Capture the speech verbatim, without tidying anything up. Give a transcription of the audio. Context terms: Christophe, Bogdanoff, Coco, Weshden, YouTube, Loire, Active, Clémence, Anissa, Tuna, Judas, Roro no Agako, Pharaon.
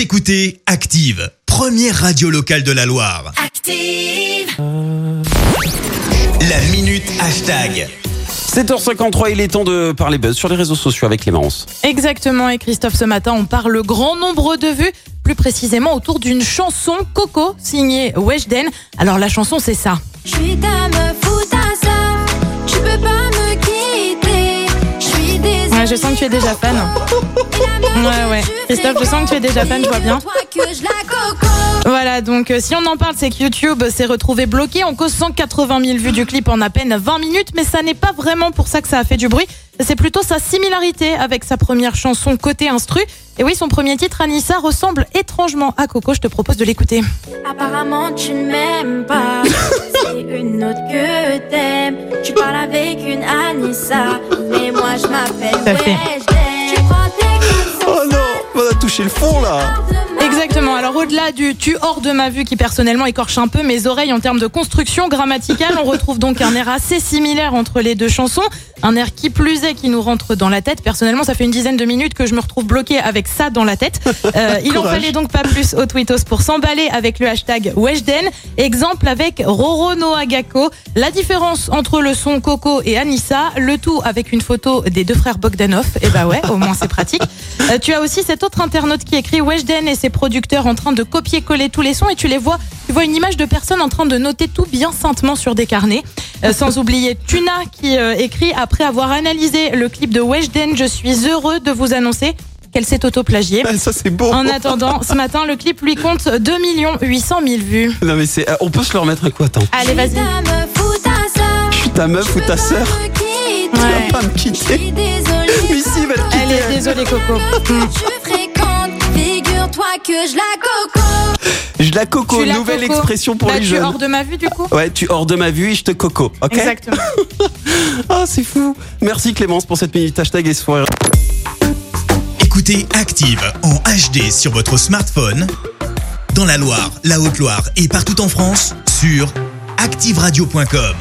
Vous écoutez Active, première radio locale de la Loire. Active. La minute hashtag. sept heures cinquante-trois, il est temps de parler buzz sur les réseaux sociaux avec Clémence. Exactement, et Christophe, ce matin, on parle grand nombre de vues, plus précisément autour d'une chanson Coco, signée Weshden. Alors la chanson, c'est ça. Je suis ta meuf ou ta sœur, tu peux pas me quitter, je suis désolée. Ouais, je sens que tu es déjà fan. Ouais, ouais. Christophe, je sens que tu es déjà fan, je vois bien. Voilà, donc si on en parle, c'est que YouTube s'est retrouvé bloqué en cause cent quatre-vingt mille vues du clip en à peine vingt minutes, mais ça n'est pas vraiment pour ça que ça a fait du bruit. C'est plutôt sa similarité avec sa première chanson côté instru. Et oui, son premier titre, Anissa, ressemble étrangement à Coco. Je te propose de l'écouter. Apparemment, tu ne m'aimes pas. C'est une autre que t'aimes. Tu parles avec une Anissa. Mais moi, je m'appelle Weshden. Tu crois que oh non, on a touché le fond là. Exactement, alors au-delà du « tu hors de ma vue » qui personnellement écorche un peu mes oreilles en termes de construction grammaticale, on retrouve donc un air assez similaire entre les deux chansons, un air qui plus est qui nous rentre dans la tête. Personnellement, ça fait une dizaine de minutes que je me retrouve bloquée avec ça dans la tête. Euh, il n'en fallait donc pas plus au Twittos pour s'emballer avec le hashtag Weshden. Exemple avec Roro no Agako. La différence entre le son Coco et Anissa, le tout avec une photo des deux frères Bogdanoff. Et bah ouais, au moins c'est pratique. Euh, tu as aussi cet autre internaute qui écrit Weshden et ses produits en train de copier-coller tous les sons et tu les vois, tu vois une image de personnes en train de noter tout bien saintement sur des carnets. Euh, sans oublier Tuna qui euh, écrit après avoir analysé le clip de Weshden, je suis heureux de vous annoncer qu'elle s'est auto-plagiée. Ah, ça c'est beau. En attendant, ce matin le clip lui compte deux millions huit cent mille vues. Non mais c'est, euh, on peut se le remettre un coup, attends. Allez vas-y. Je suis ta meuf ou ta sœur. Tu vas ouais. pas me quitter. Mais si, va te quitter. Elle est désolée Coco. Que je la coco. Je la coco, tu nouvelle la coco. Expression pour bah, les tu jeunes. Tu hors de ma vue du coup. Ouais, tu hors de ma vue et je te coco, ok. Exactement. Ah, oh, c'est fou. Merci Clémence pour cette minute hashtag et soirée. Écoutez Active en H D sur votre smartphone, dans la Loire, la Haute-Loire et partout en France sur active radio point com.